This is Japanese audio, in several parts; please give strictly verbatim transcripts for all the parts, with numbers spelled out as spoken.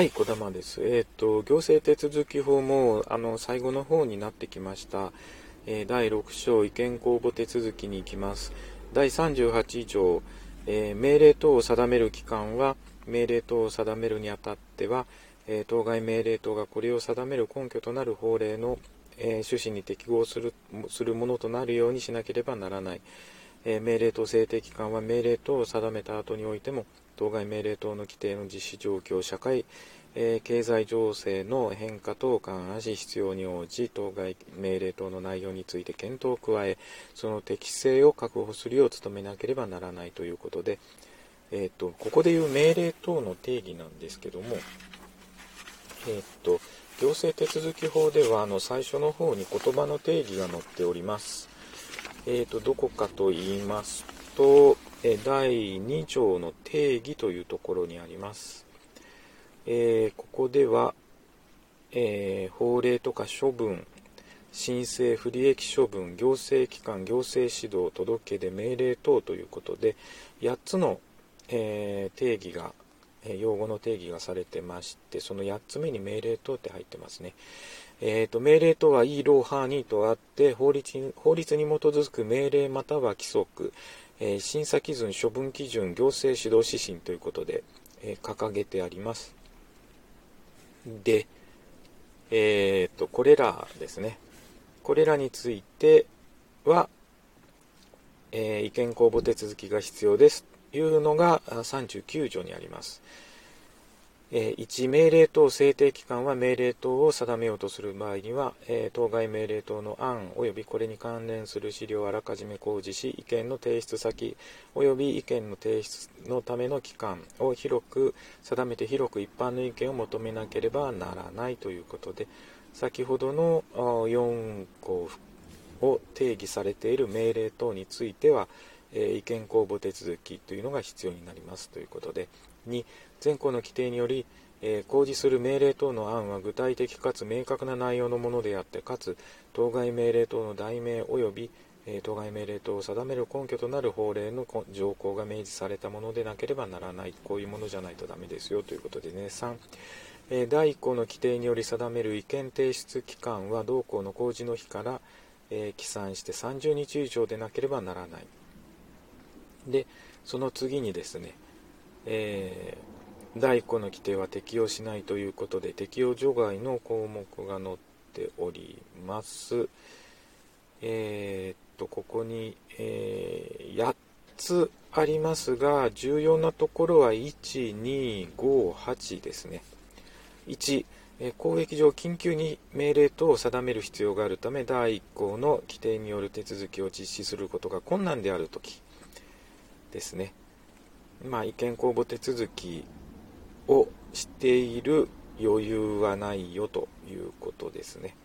はい、小玉です。えっと、行政手続き法も、あの、最後の方になってきました。えー、だいろく章、意見公募手続きに行きます。だいさんじゅうはち条、えー、命令等を定める期間は、命令等を定めるにあたっては、えー、当該命令等がこれを定める根拠となる法令の、えー、趣旨に適合する、するものとなるようにしなければならない。えー、命令等制定期間は、命令等を定めた後においても、当該命令等の規定の実施状況、社会、えー、経済情勢の変化等を勘案し、必要に応じ、当該命令等の内容について検討を加え、その適正を確保するよう努めなければならないということで、えーと、ここでいう命令等の定義なんですけども、えーと、行政手続き法ではあの最初の方に言葉の定義が載っております。えーと、どこかと言いますと、だいに条の定義というところにあります。えー、ここでは、えー、法令とか処分、申請、不利益処分、行政機関、行政指導、届け出、命令等ということで、やっつの、えー、定義が、用語の定義がされてまして、そのやっつめに命令等って入ってますね。えー、と命令等は、イーローハーニーとあって法律、法律に基づく命令または規則、えー、審査基準、処分基準、行政指導指針ということで、えー、掲げてあります。で、えー、とこれらですね。これらについては、えー、意見公募手続きが必要ですというのがさんじゅうきゅう条にあります。いち、命令等制定期間は命令等を定めようとする場合には、当該命令等の案及びこれに関連する資料をあらかじめ公示し、意見の提出先及び意見の提出のための期間を広く定めて、広く一般の意見を求めなければならないということで、先ほどのよん項を定義されている命令等については、意見公募手続きというのが必要になりますということで、に、前項の規定により、えー、公示する命令等の案は具体的かつ明確な内容のものであって、かつ当該命令等の題名及び、えー、当該命令等を定める根拠となる法令の条項が明示されたものでなければならない、こういうものじゃないとダメですよということでね。さん、えー、だいいっこうの規定により定める意見提出期間は同項の公示の日から、えー、起算してさんじゅうにち以上でなければならない。で、その次にですね、えー、だいいっこうの規定は適用しないということで、適用除外の項目が載っております。えー、っと、ここに、えー、やっつありますが、重要なところはいち、に、ご、はちですね。いち、公益上緊急に命令等を定める必要があるため、だいいっ項の規定による手続きを実施することが困難であるときですね。まあ、意見公募手続きをしている余裕はないよということですね。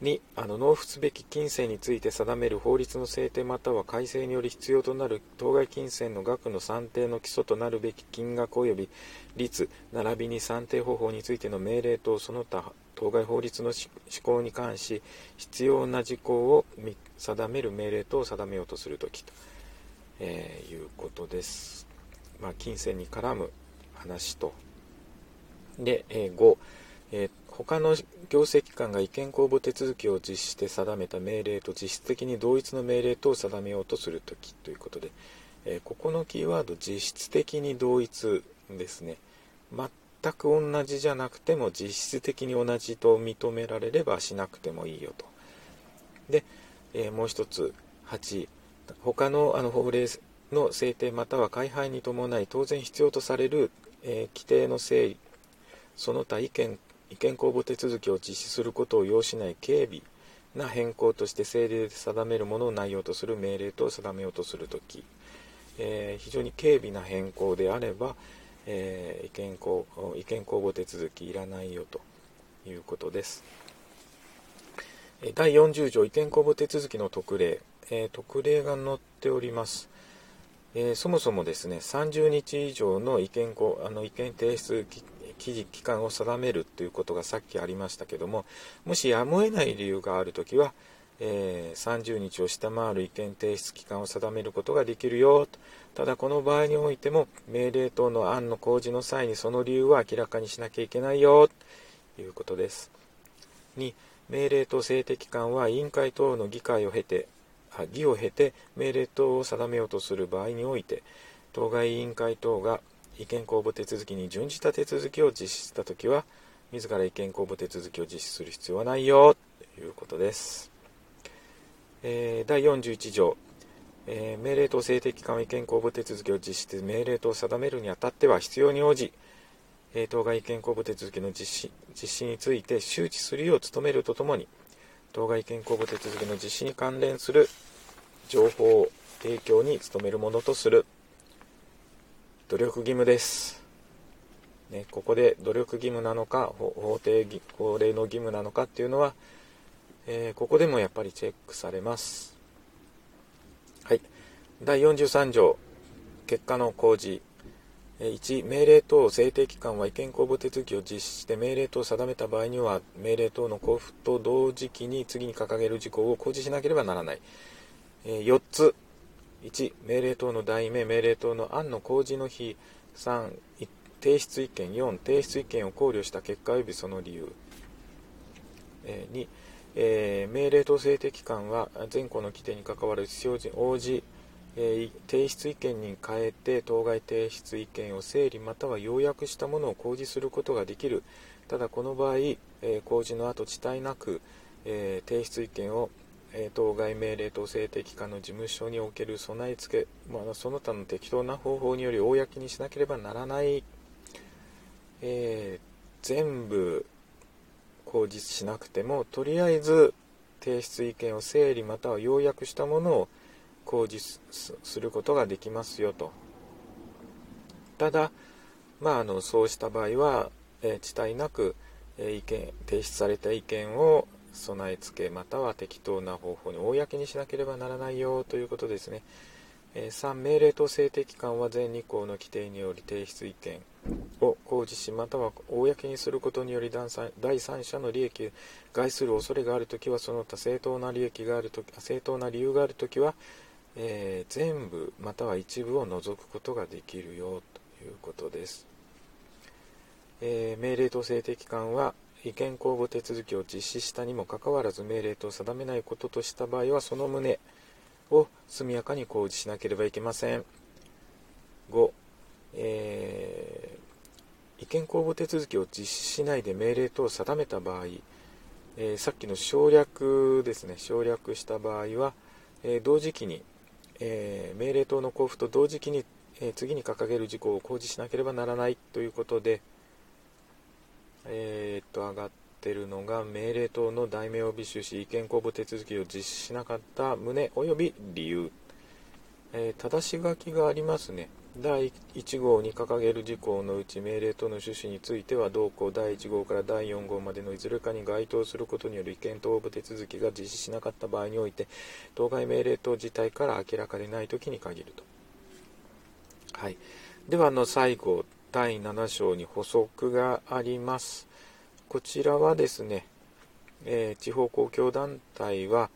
に、あの納付すべき金銭について定める法律の制定または改正により必要となる当該金銭の額の算定の基礎となるべき金額及び率並びに算定方法についての命令等その他当該法律の施行に関し必要な事項を定める命令等を定めようとするときと、えー、いうことです。まあ、金銭に絡む話と。で、えー、ご、えー、他の行政機関が意見公募手続きを実施して定めた命令と実質的に同一の命令等を定めようとするときということで、えー、ここのキーワード、実質的に同一ですね。全く同じじゃなくても実質的に同じと認められればしなくてもいいよと。で、えー、もう一つ、はち、他の、あの法令の制定または改廃に伴い当然必要とされる、えー、規定の整理その他意見、意見公募手続きを実施することを要しない軽微な変更として政令で定めるものを内容とする命令等を定めようとするとき、えー、非常に軽微な変更であれば、えー、意見公、意見公募手続きいらないよということです。だいよんじゅう条意見公募手続きの特例、えー、特例が載っております。えー、そもそもですね、さんじゅうにち以上の意見こあの意見提出き期間を定めるということがさっきありましたけども、もしやむを得ない理由があるときは、えー、さんじゅうにちを下回る意見提出期間を定めることができるよと。ただこの場合においても命令等の案の公示の際にその理由は明らかにしなきゃいけないよということです。に、命令等制定期間は委員会等の議会を経てあ議を経て命令等を定めようとする場合において、当該委員会等が意見公募手続きに準じた手続きを実施したときは自ら意見公募手続きを実施する必要はないよということです。えー、だいよんじゅういちじょう、えー、命令等制定期間は意見公募手続きを実施して命令等を定めるにあたっては必要に応じ、えー、当該意見公募手続きの実施、実施について周知するよう努めるとともに、当該意見公募手続きの実施に関連する情報を提供に努めるものとする。努力義務です、ね、ここで努力義務なのか法定法令の義務なのかっていうのは、えー、ここでもやっぱりチェックされます。はい、だいよんじゅうさんじょう、結果の公示。いち、命令等制定期間は意見公募手続きを実施して命令等を定めた場合には、命令等の交付と同時期に次に掲げる事項を公示しなければならない。えー、よっつ、いち、命令等の題名、命令等の案の公示の日。さん、提出意見。よん、提出意見を考慮した結果及びその理由。えー、に、えー、命令等制定期間は前項の規定に関わる必要に応じ、えー、提出意見に変えて当該提出意見を整理または要約したものを公示することができる。ただこの場合、えー、公示の後遅滞なく、えー、提出意見を、えー、当該命令等制定期間の事務所における備え付け、まあ、その他の適当な方法により公にしなければならない。えー、全部公示しなくても、とりあえず提出意見を整理または要約したものを公示することができますよと。ただ、まあ、あのそうした場合は、えー、遅滞なく、えー、意見提出された意見を備え付けまたは適当な方法に公にしなければならないよということですね。えー、さん、命令等制定期間は前に項の規定により提出意見を公示しまたは公にすることにより第三者の利益を害する恐れがあるときはその他正当な利益があるとき、正当な理由があるときは、えー、全部または一部を除くことができるよということです。えー、命令等制定期間は意見公募手続きを実施したにもかかわらず命令等を定めないこととした場合はその旨を速やかに公示しなければいけません。ご、えー、意見公募手続きを実施しないで命令等を定めた場合、えー、さっきの省略ですね、省略した場合は、えー、同時期に、えー、命令等の交付と同時期に、えー、次に掲げる事項を公示しなければならないということで、えー、っと上がっているのが命令等の題名及び趣旨、意見公募手続きを実施しなかった旨及び理由、えー、正し書きがありますね。だいいちごうに掲げる事項のうち命令等の趣旨については同項だいいちごうからだいよんごうまでのいずれかに該当することによる意見公募手続きが実施しなかった場合において当該命令等自体から明らかでないときに限ると。はい、ではあの最後だいななしょうに補足があります。こちらはですね、えー、地方公共団体は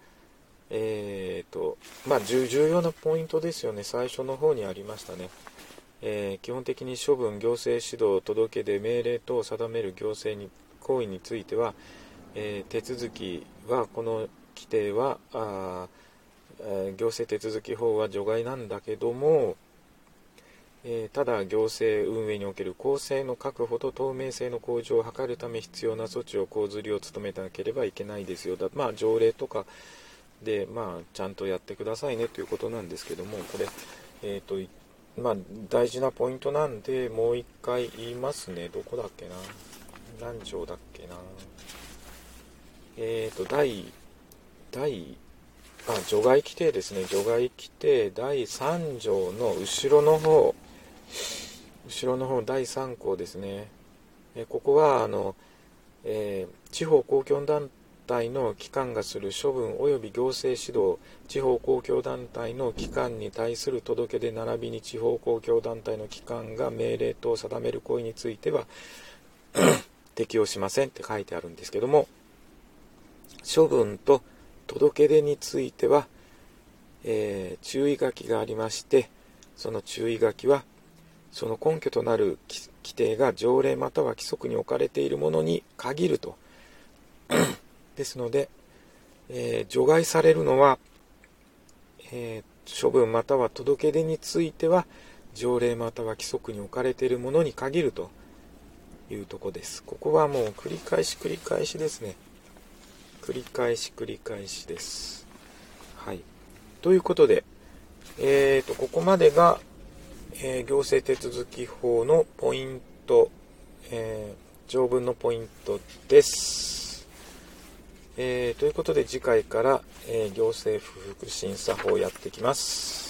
えーとまあ、重要なポイントですよね。最初の方にありましたね。えー、基本的に処分行政指導届で命令等を定める行政に行為については、えー、手続きはこの規定はあ、えー、行政手続き法は除外なんだけども、えー、ただ行政運営における公正の確保と透明性の向上を図るため必要な措置を講ずるよう努めなければいけないですよ。だ、まあ、条例とかでまあ、ちゃんとやってくださいねということなんですけども、これ、えーとまあ、大事なポイントなんでもう一回言いますね。どこだっけな、何条だっけな、えーと第第あ除外規定ですね。除外規定だいさんじょうの後ろの方、後ろの方だいさんこうですね。えここはあの、えー、地方公共団体の機関がする処分及び行政指導、地方公共団体の機関に対する届け出並びに地方公共団体の機関が命令等を定める行為については適用しませんって書いてあるんですけども、処分と届け出については、えー、注意書きがありまして、その注意書きは、その根拠となる規定が条例または規則に置かれているものに限ると。ですので、えー、除外されるのは、えー、処分または届け出については、条例または規則に置かれているものに限るというところです。ここはもう繰り返し繰り返しですね。繰り返し繰り返しです。はい。ということで、えーと、ここまでが、えー、行政手続き法のポイント、えー、条文のポイントです。えー、ということで次回から、えー、行政不服審査法をやっていきます。